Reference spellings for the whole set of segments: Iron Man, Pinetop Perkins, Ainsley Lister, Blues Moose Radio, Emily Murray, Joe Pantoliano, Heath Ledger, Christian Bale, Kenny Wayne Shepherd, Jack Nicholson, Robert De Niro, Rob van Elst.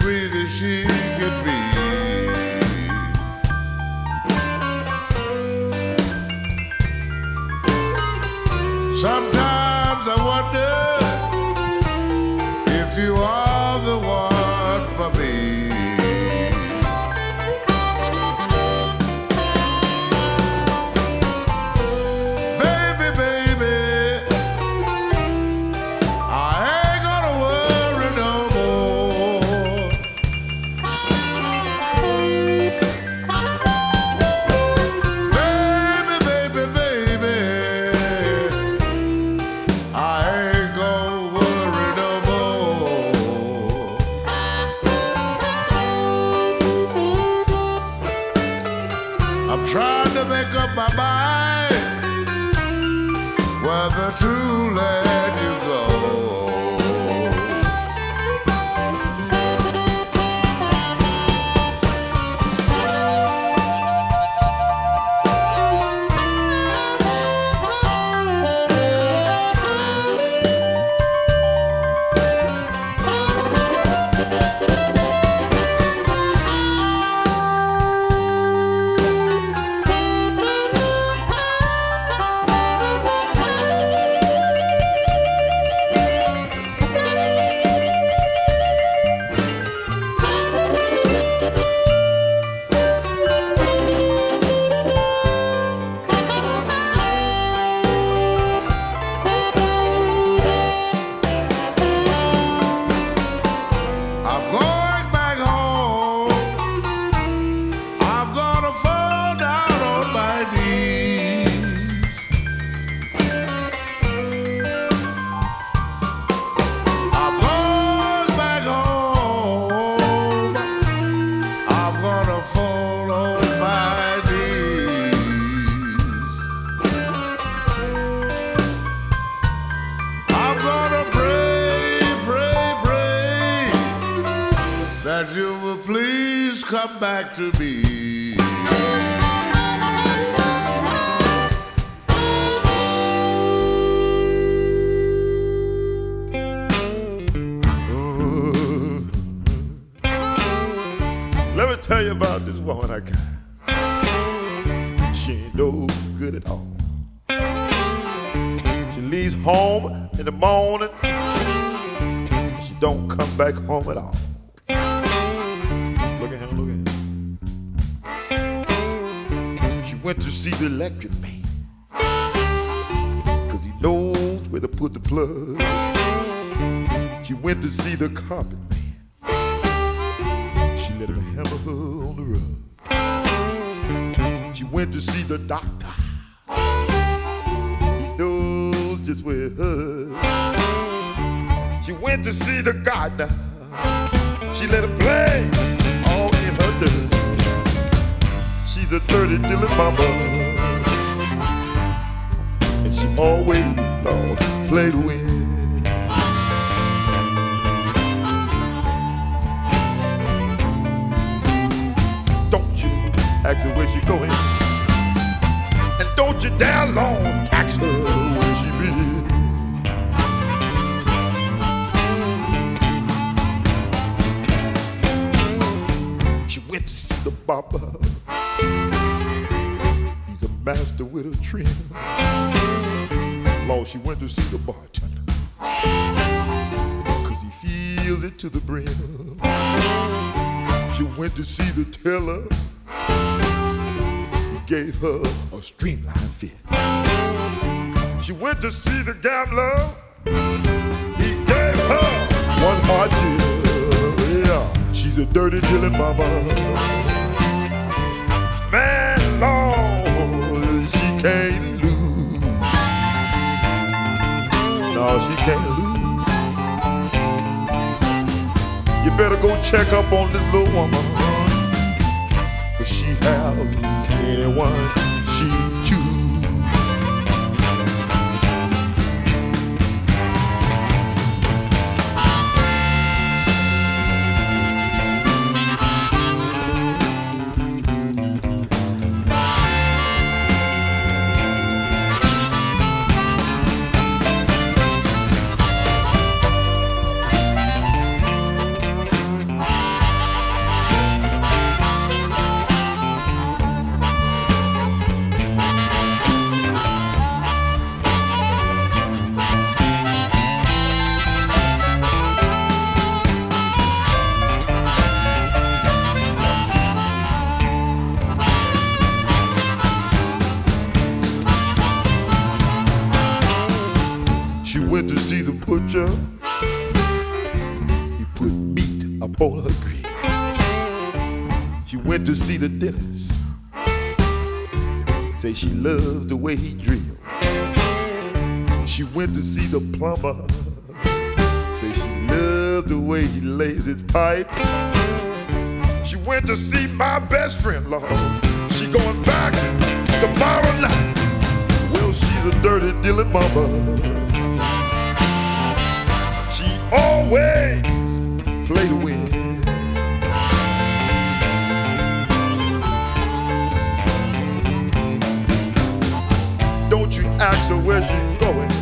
Sweet as she could be. Sometimes I wonder if you are the one for me. Baby, baby, I ain't gonna worry no more. Whether to let you go. Back to me. Ooh. Let me tell you about this woman I got. She ain't no good at all. She leaves home in the morning. She don't come back home at all. Went to see the electric man, 'cause he knows where to put the plug. She went to see the carpet man, she let him hammer her on the rug. She went to see the doctor, he knows just where it hurts. She went to see the gardener, she let him play all in her dirt. She's a dirty dealing mama, and she always, Lord, played to win. Don't you ask her where she going, and don't you dare long ask her where she be. She went to see the barber. Master with a trim. Lord, she went to see the bartender, 'cause he feels it to the brim. She went to see the teller, he gave her a streamlined fit. She went to see the gambler, he gave her one. or two. Yeah, she's a dirty dilly mama. Man, Lord, she can't lose. No, she can't lose. You better go check up on this little woman, 'cause she have anyone she choose. He put meat upon her grill. She went to see the dentist. Say she loved the way he drills. She went to see the plumber. Say she loved the way he lays his pipe. She went to see my best friend, Lord. She going back tomorrow night. Well, she's a dirty dilly mama. Always play to win. Don't you ask her where she's going.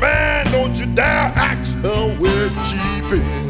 Man, don't you dare ask her where she been.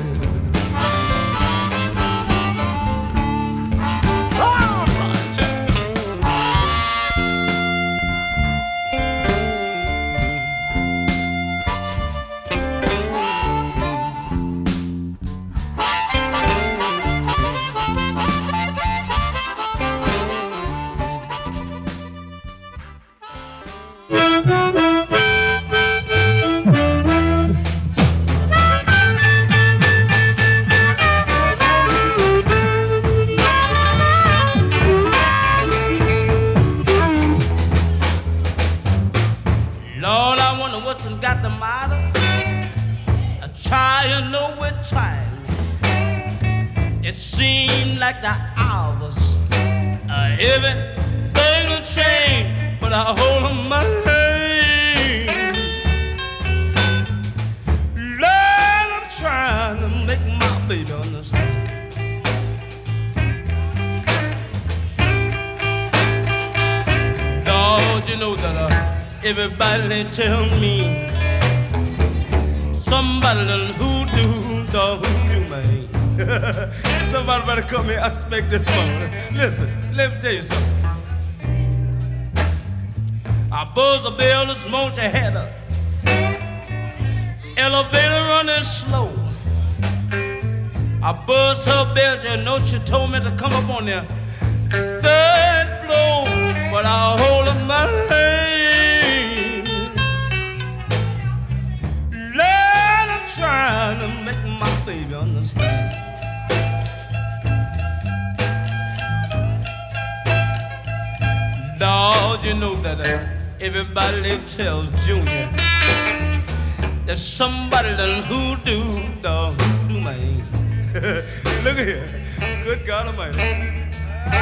All this morning. Listen, let me tell you something. I buzzed a bell this morning, she had a elevator running slow. I buzzed her bell, you know she told me to come up on there. Third floor, but I hold in my hand. Lord, I'm trying to make my baby understand. Lord, you know that everybody tells Junior that somebody done hoodoo the hoodoo man. Look at here. Good God Almighty. Ah!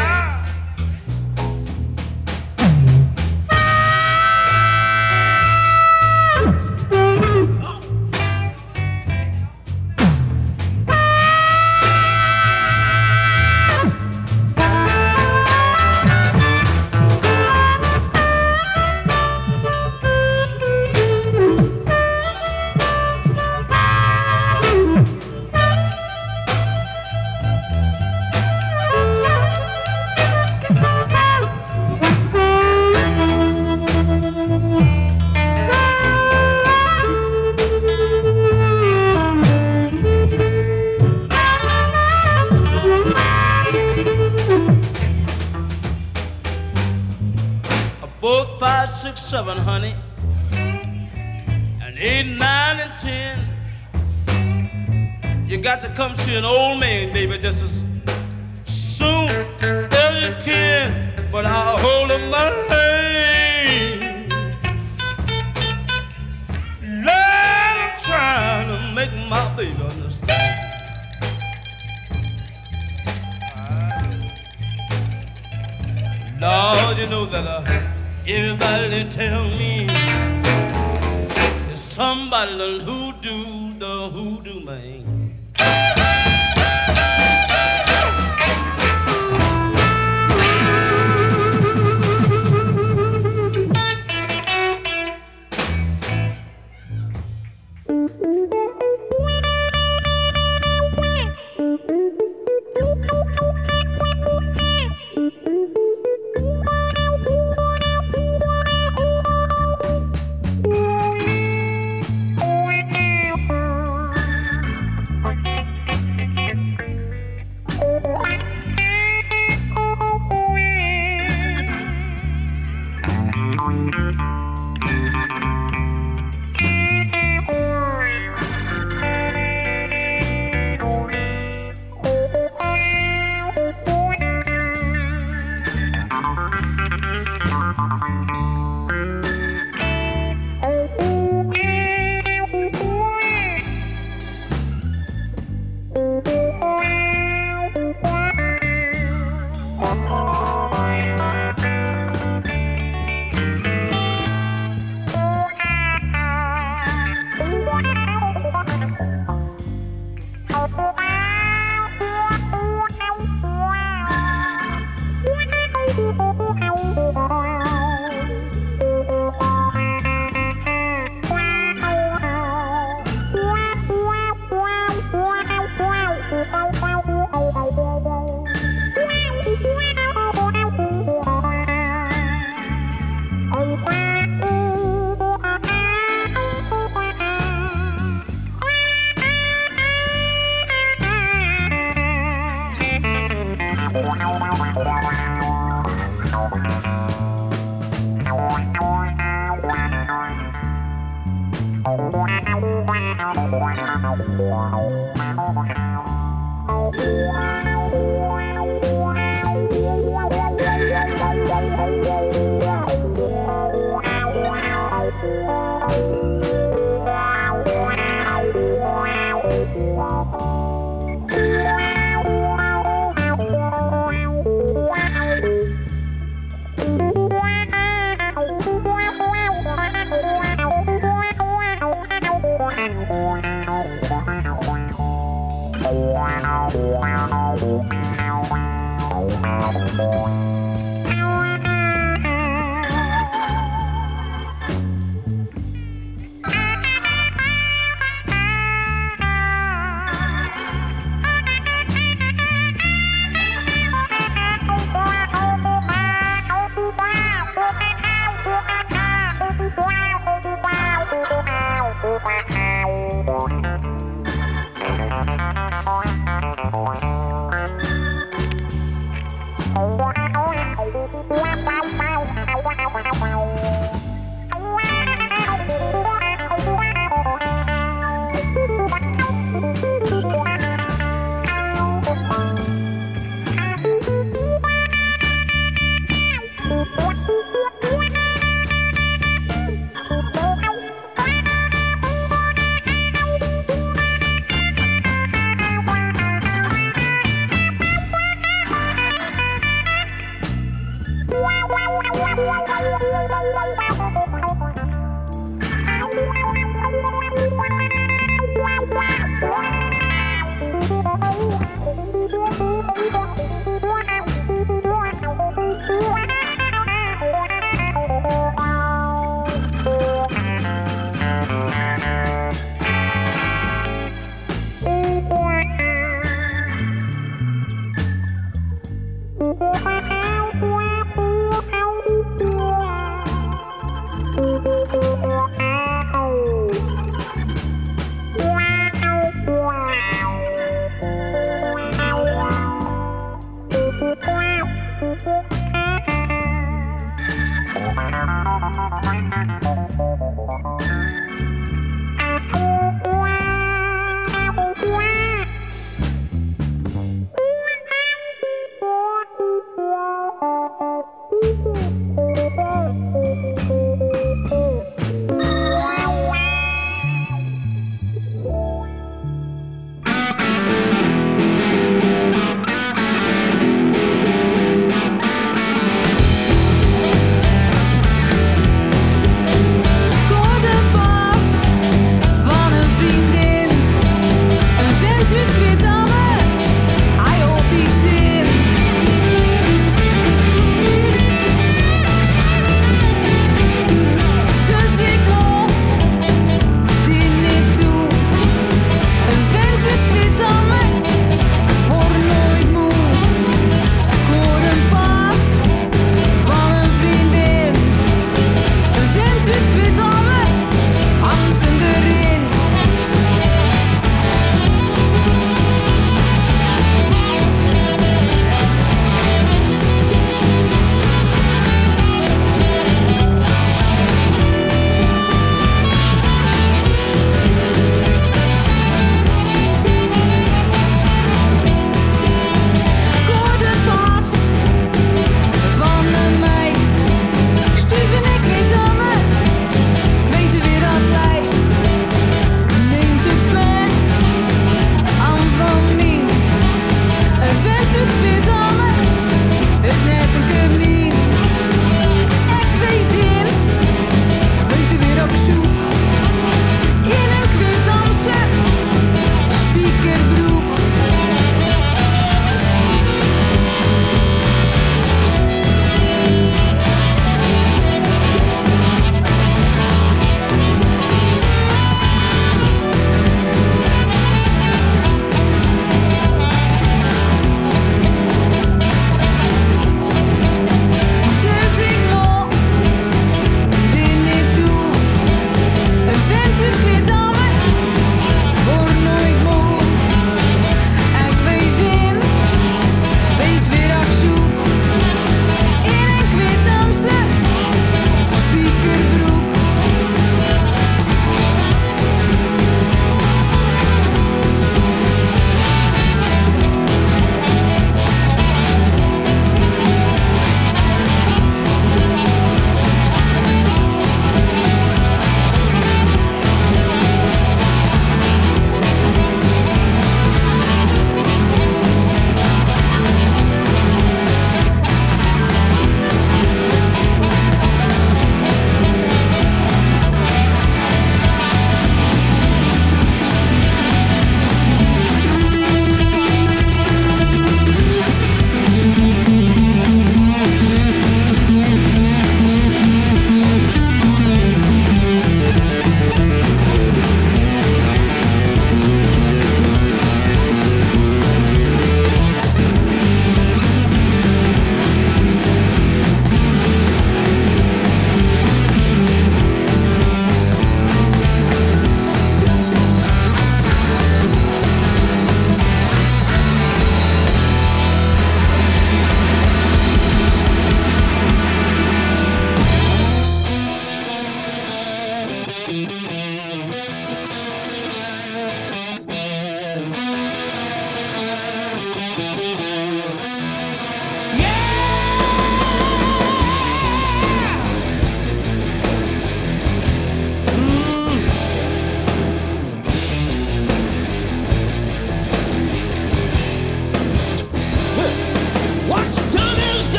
Seven, honey, and 8, 9, and 10. You got to come see an old man, baby, just as soon as you can. But I'll hold him my hand. Lord, I'm trying to make my baby understand. Lord, you know that everybody they tell me there's somebody who do the hoodoo man.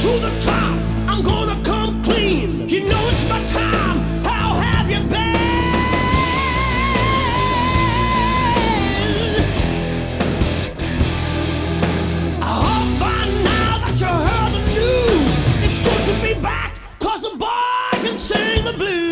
to the top. I'm gonna come clean. You know it's my time. How have you been? I hope by now that you heard the news. It's good to be back, 'cause the boy can sing the blues.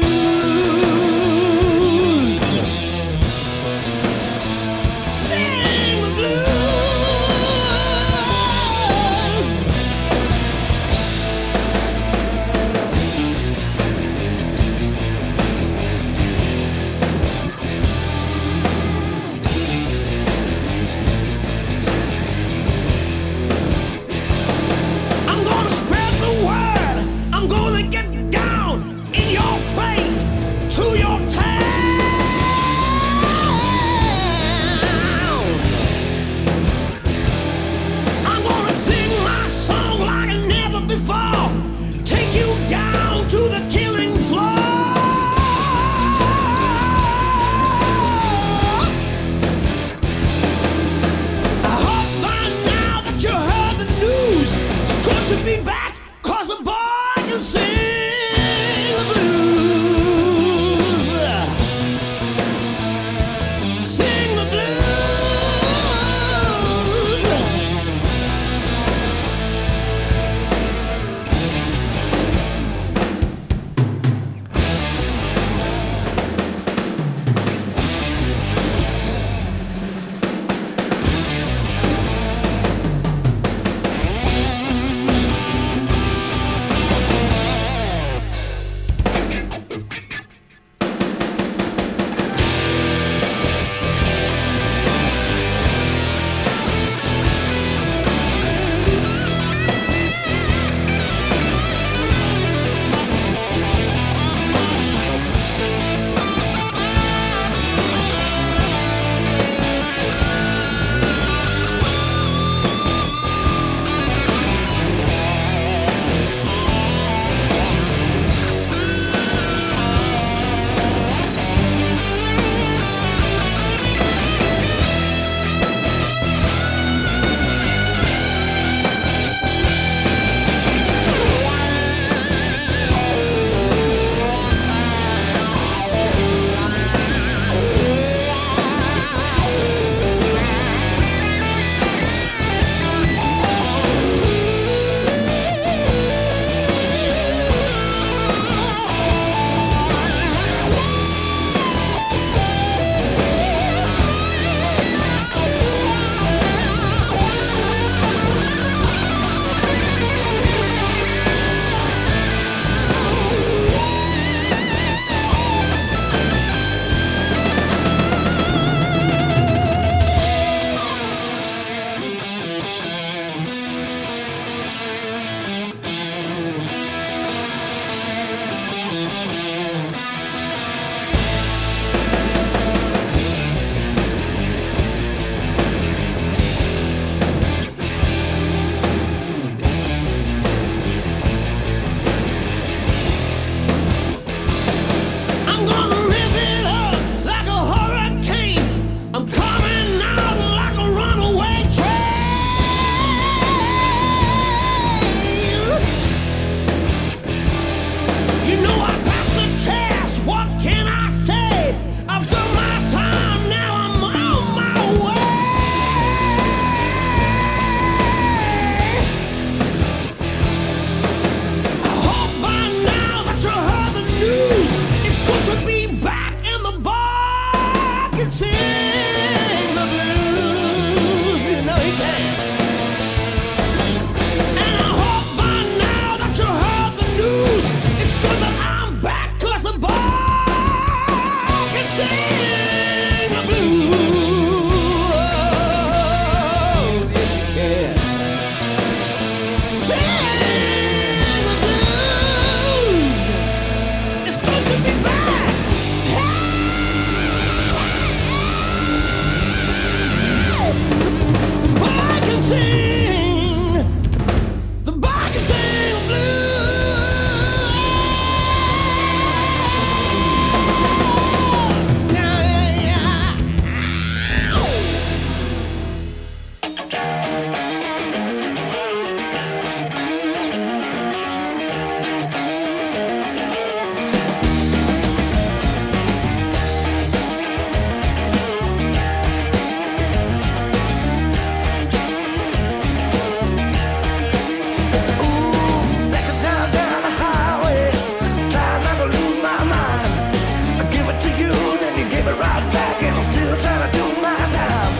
me right back, and I'm still trying to do my time.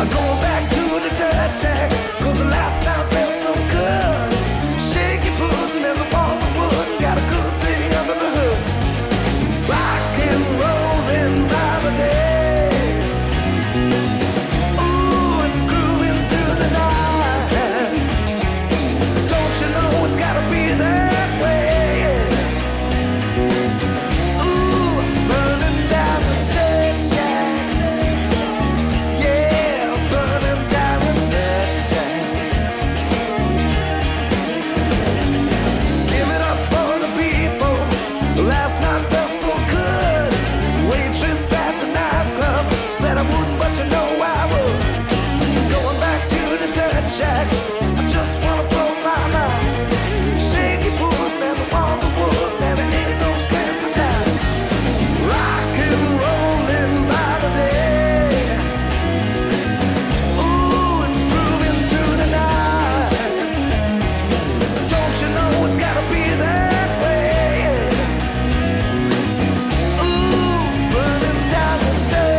I'm going back to the dirt shack, cause the last time felt so good. Shaky pudding and the walls of wood, got a good thing under the hood. Rock and rollin' by the day, ooh, and grooving through the night. Don't you know it's gotta be that way? Said I wouldn't, but you know I would. Going back to the dirt shack, I just wanna blow my mind. Shaky pudding and the walls of wood, and it ain't no sense of time. Rock and rolling by the day, ooh, and grooving through the night. Don't you know it's gotta be that way? Ooh, burning down the dirt.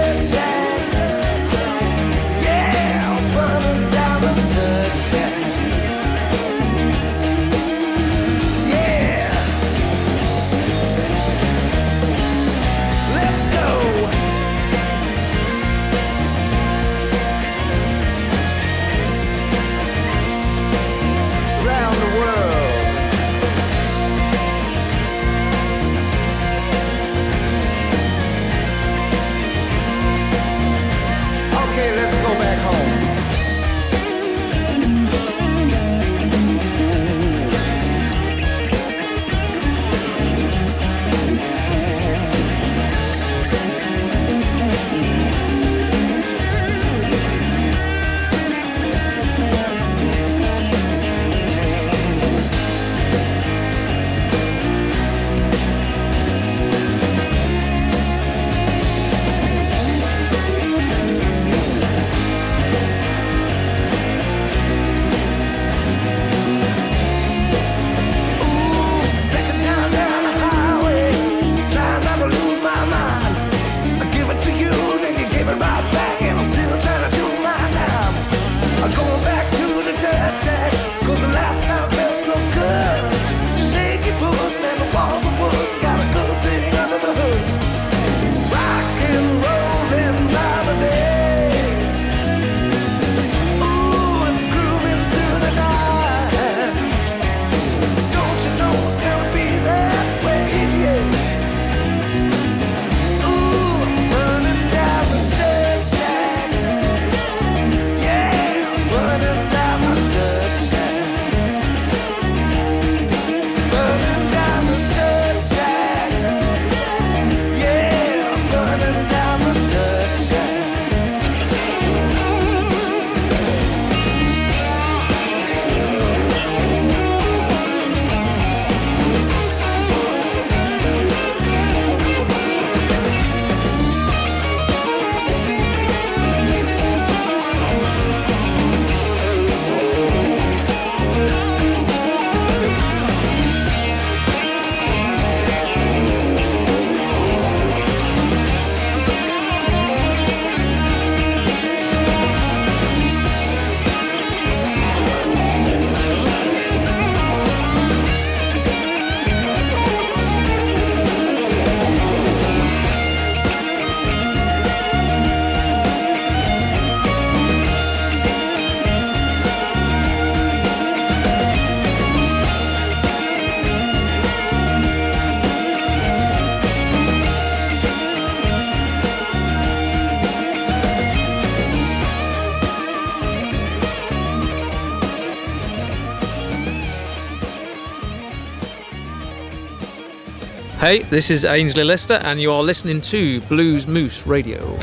Hey, this is Ainsley Lister, and you are listening to Blues Moose Radio.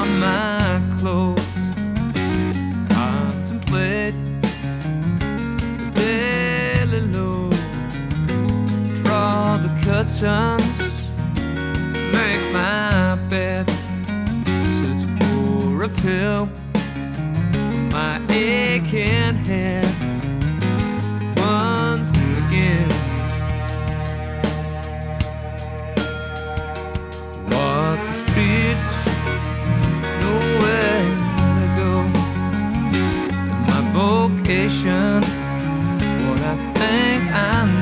My clothes shaking hand once again. Walk the streets, nowhere to go. My vocation, what I think I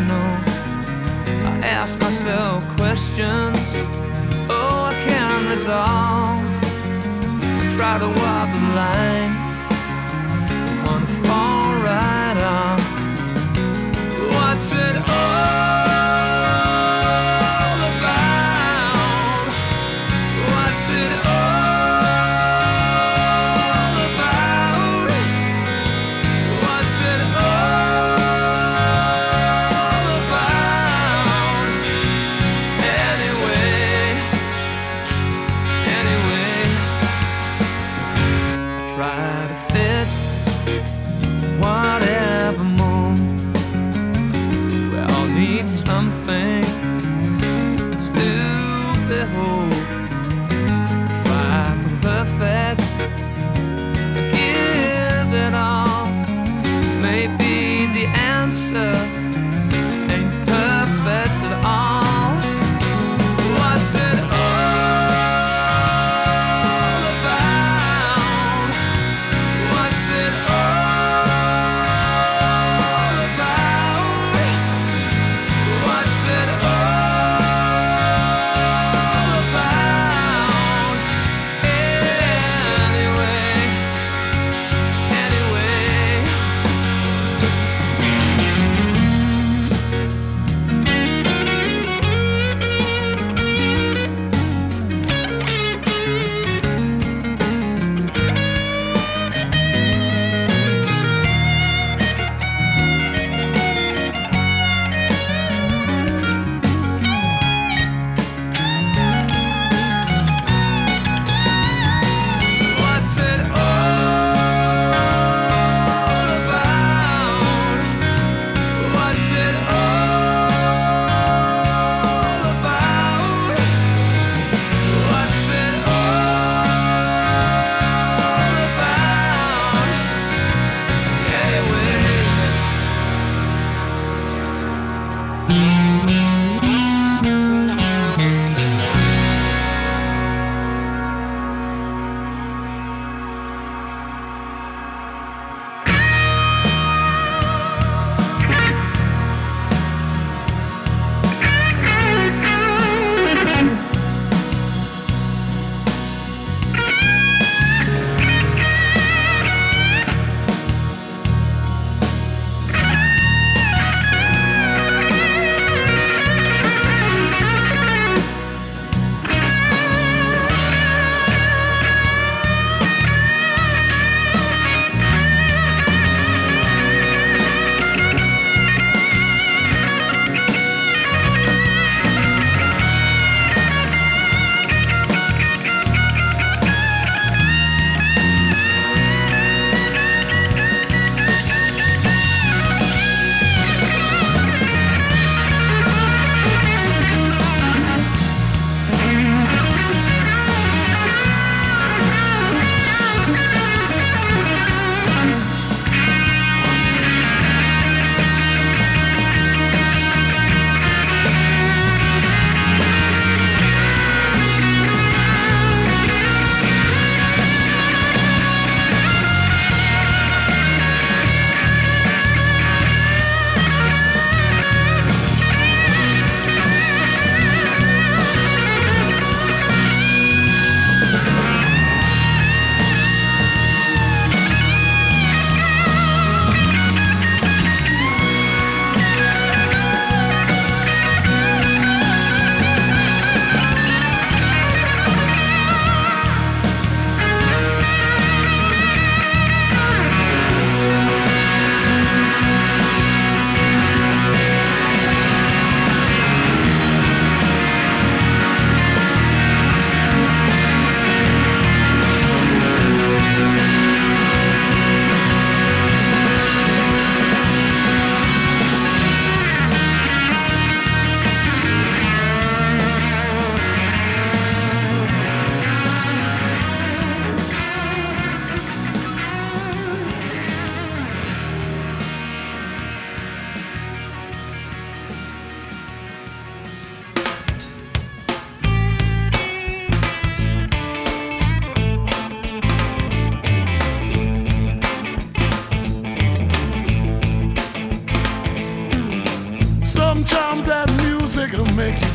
know. I ask myself questions, oh, I can't resolve. I try to walk the line, I wanna fall right off. What's it all about? What's it all about? What's it all about? Anyway, I try to fit whatever mood. We all need something to behold. Try for perfect, give it all. Maybe the answer ain't perfect at all. What's it all about? What's it all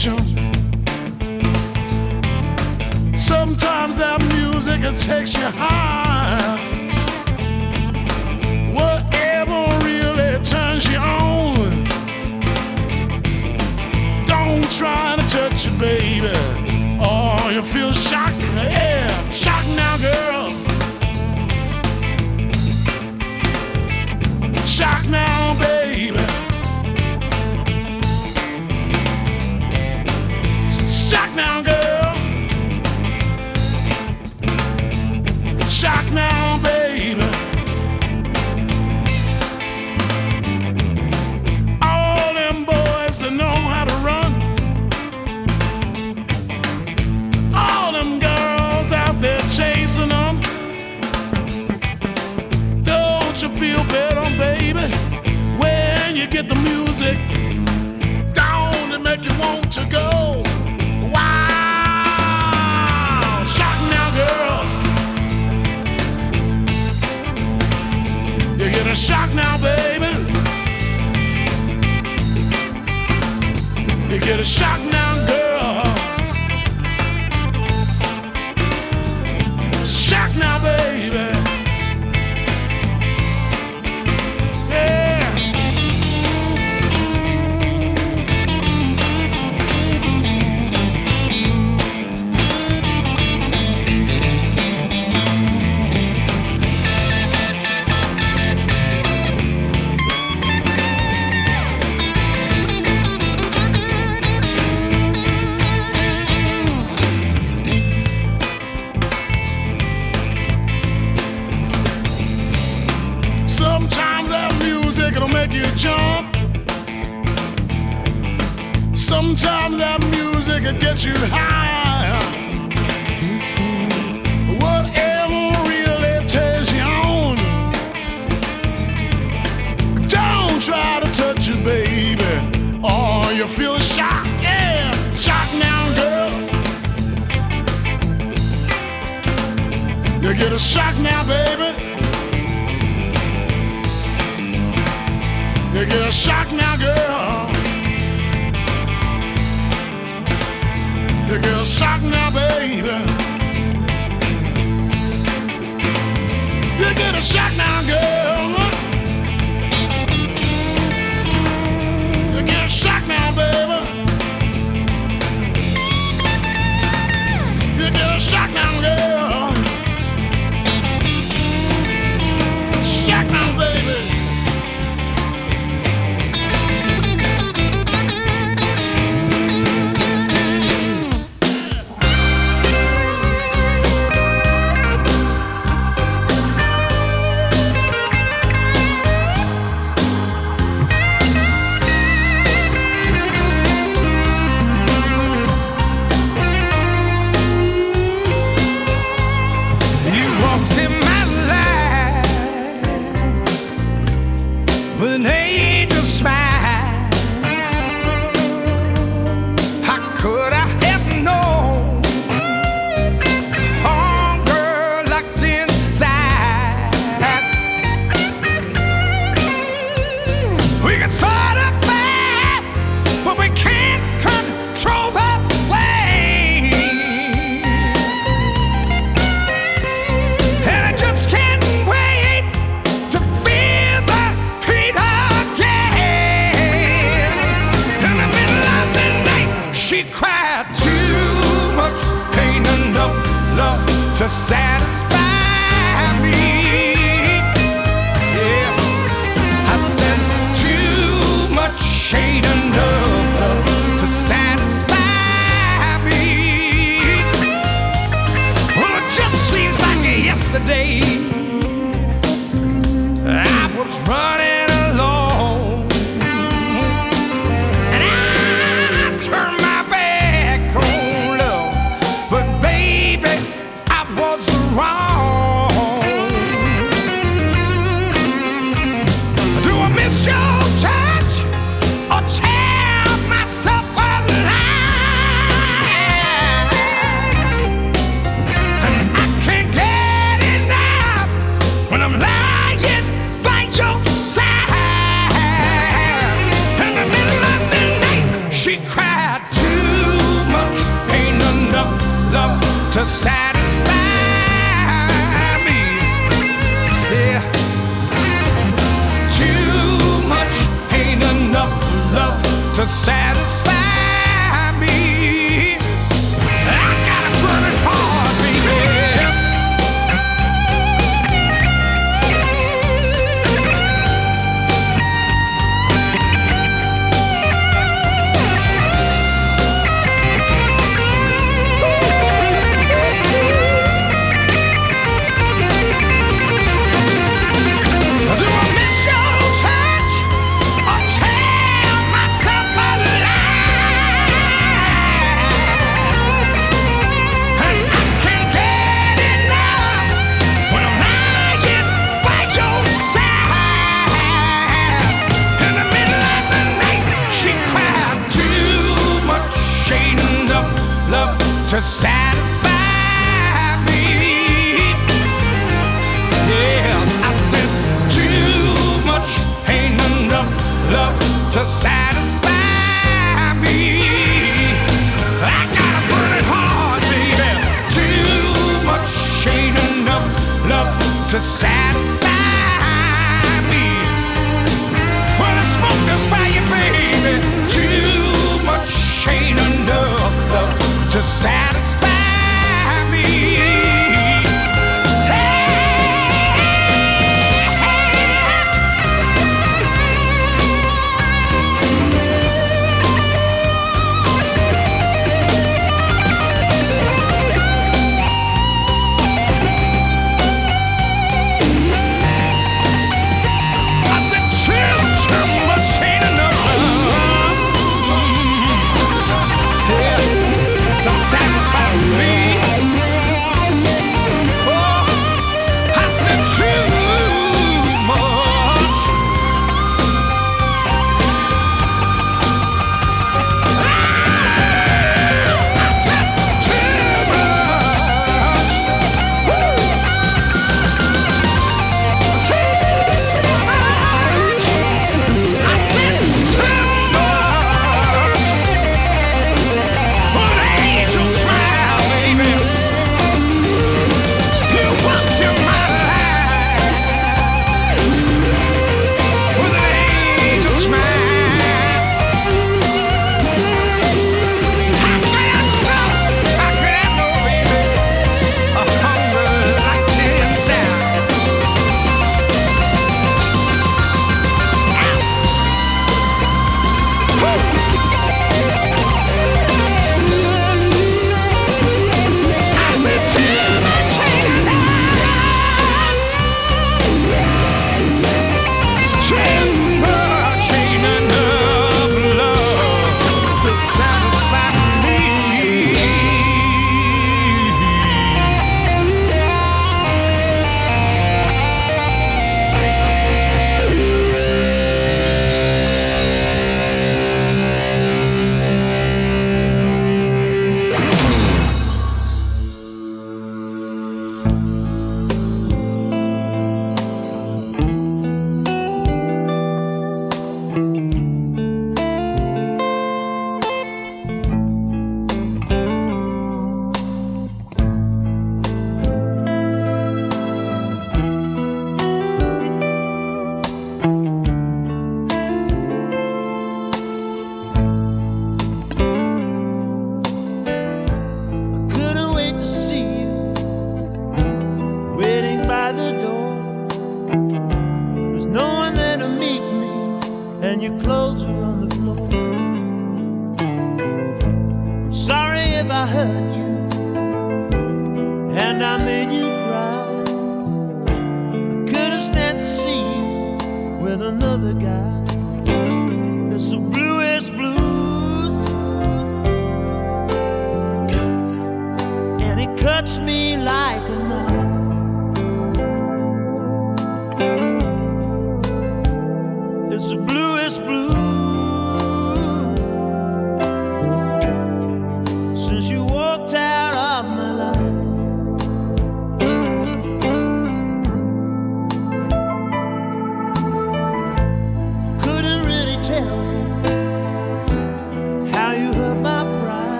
directions. Sometimes that music, it takes you higher. Whatever really turns you on. Don't try to touch it, baby. Oh, you feel shocked, yeah, shocked now, girl. Shocked now, baby. Shocked now, girl. Shock now, baby. All them boys that know how to run. All them girls out there chasing them. Don't you feel better, baby? When you get the music gone and make you want to go. Wow. Shock now, girl. You get a shock now, baby. You get a shock now, girl. Shock now, baby. Sometimes that music will get you higher. Whatever really tears you on. Don't try to touch it, baby. Oh, you feel shocked, yeah. Shocked now, girl. You get a shock now, baby. You get a shock now, girl. You get a shock now, baby. You get a shock now, girl. You get a shock now, baby. You get a shock now, girl. Shock now, baby. You walked in my life to satisfy me. Well, I smoke this fire, baby. Too much ain't enough love to satisfy me.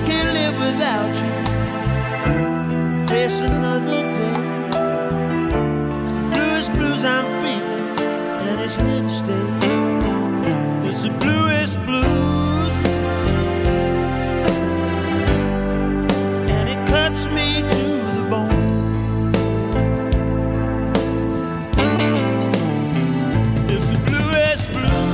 just can't live without you. There's another day. It's the bluest blues I'm feeling, and it's here to stay. It's the bluest blues, and it cuts me to the bone. It's the bluest blues.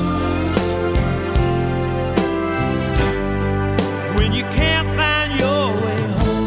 You can't find your way home.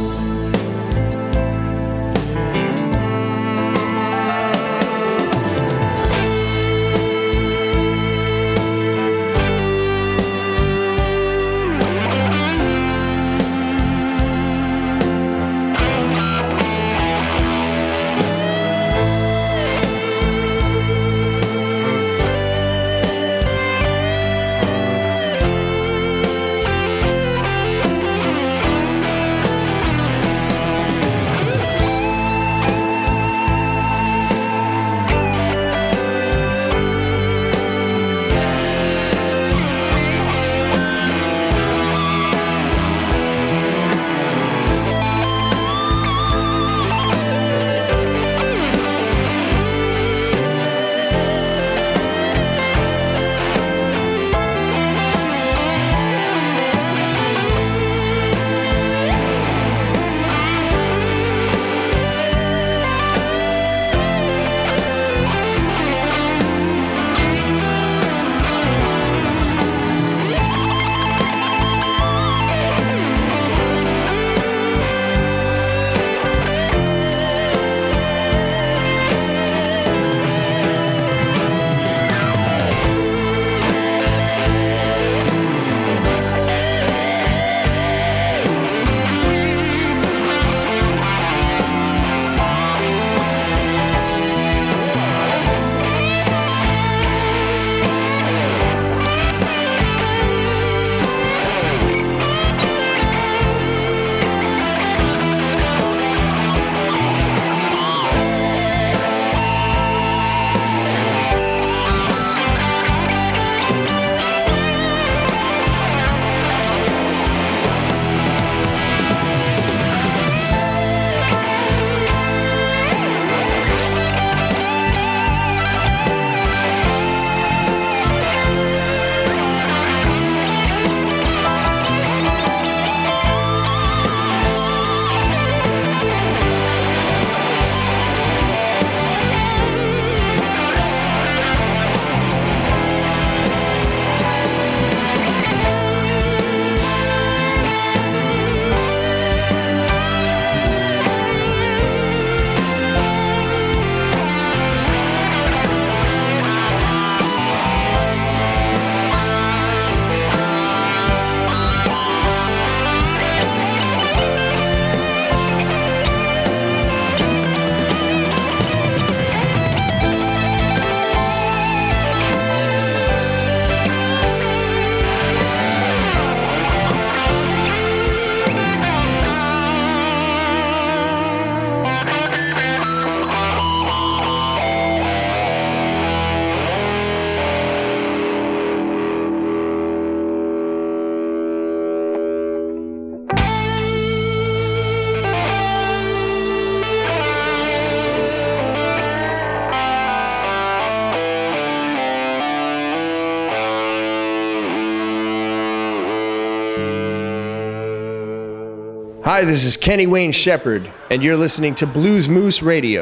Hi, this is Kenny Wayne Shepherd, and you're listening to Blues Moose Radio.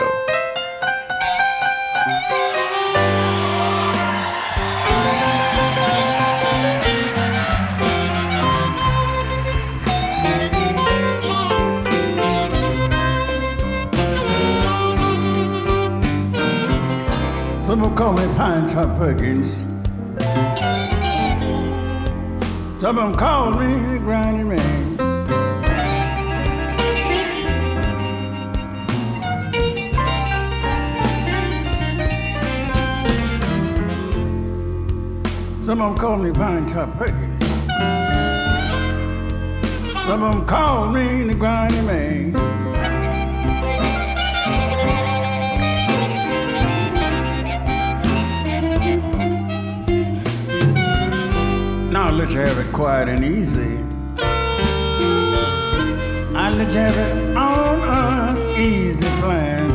Some call me Pine Top Perkins. Some of them call me the Grindy Man. Some of them call me Pinetop Perkins. Some of them call me the Grindy Man. Now let you have it quiet and easy. I looked at it on an easy plan.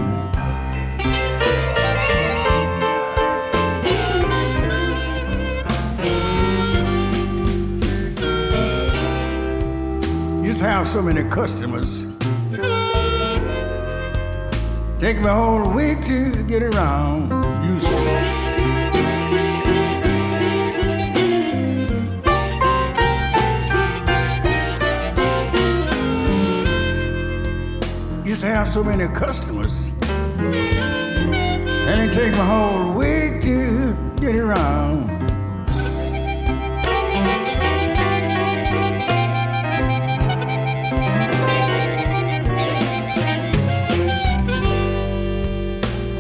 Used to have so many customers. Take me a whole week to get around. Used to. Have so many customers, and it take my whole week to get around.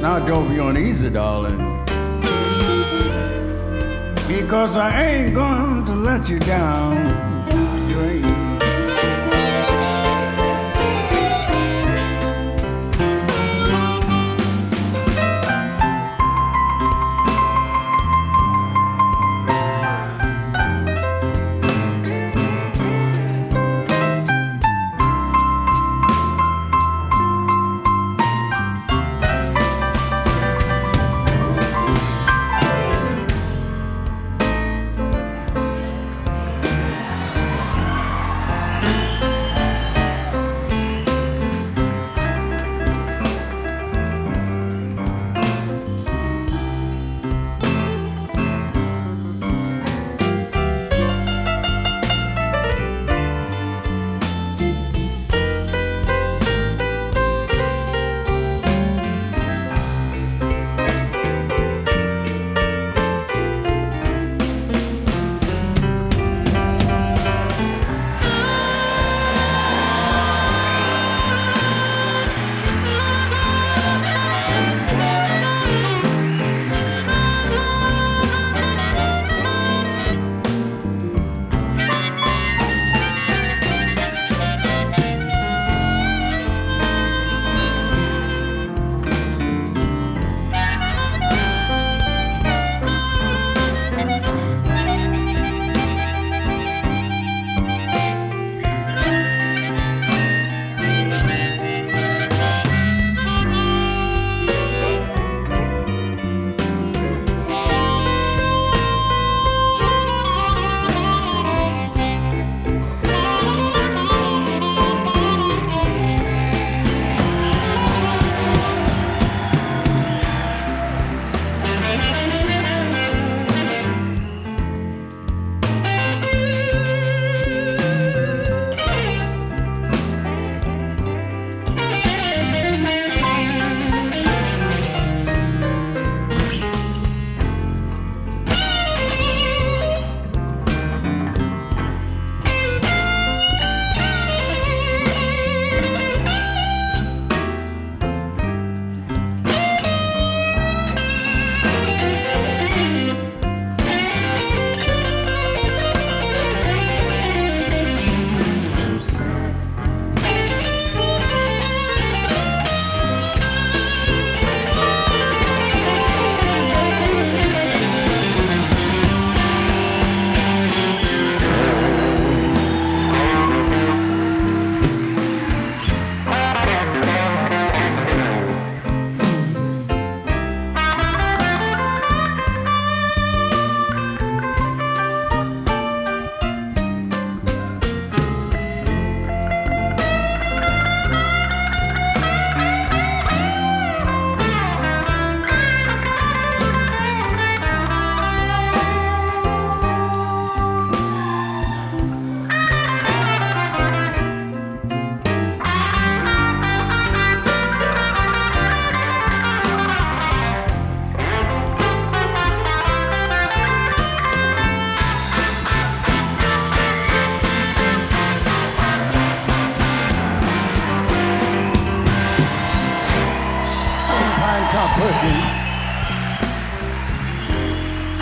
Now don't be uneasy, darling, because I ain't going to let you down. You ain't.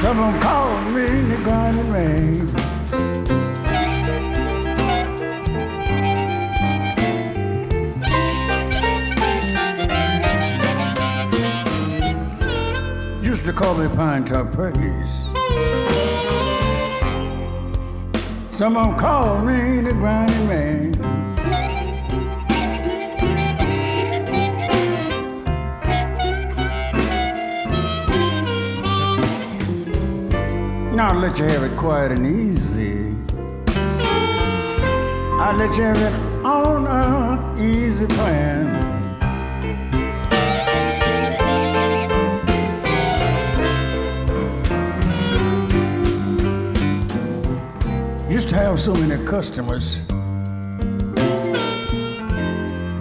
Someone called me in the garden rain. Used to call me Pinetop Perkins. Someone called me in the garden rain. Now I'll let you have it quiet and easy. I'll let you have it on an easy plan. Used to have so many customers.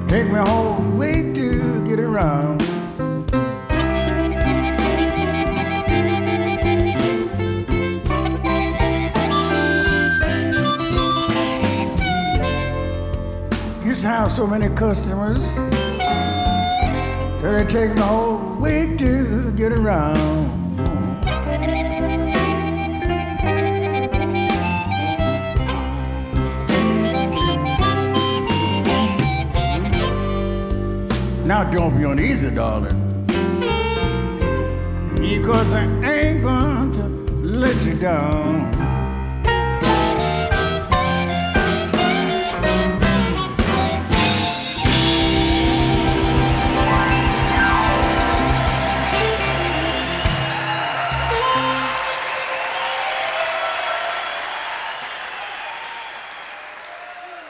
Take me a whole way to get around. Used to have so many customers that it take me a whole way to get around. Now don't be uneasy, darling, because I ain't going to let you down.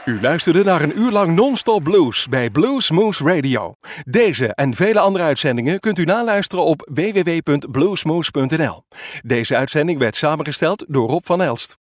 U luisterde naar een uur lang non-stop blues bij Blues Moose Radio. Deze en vele andere uitzendingen kunt u naluisteren op www.bluesmoose.nl. Deze uitzending werd samengesteld door Rob van Elst.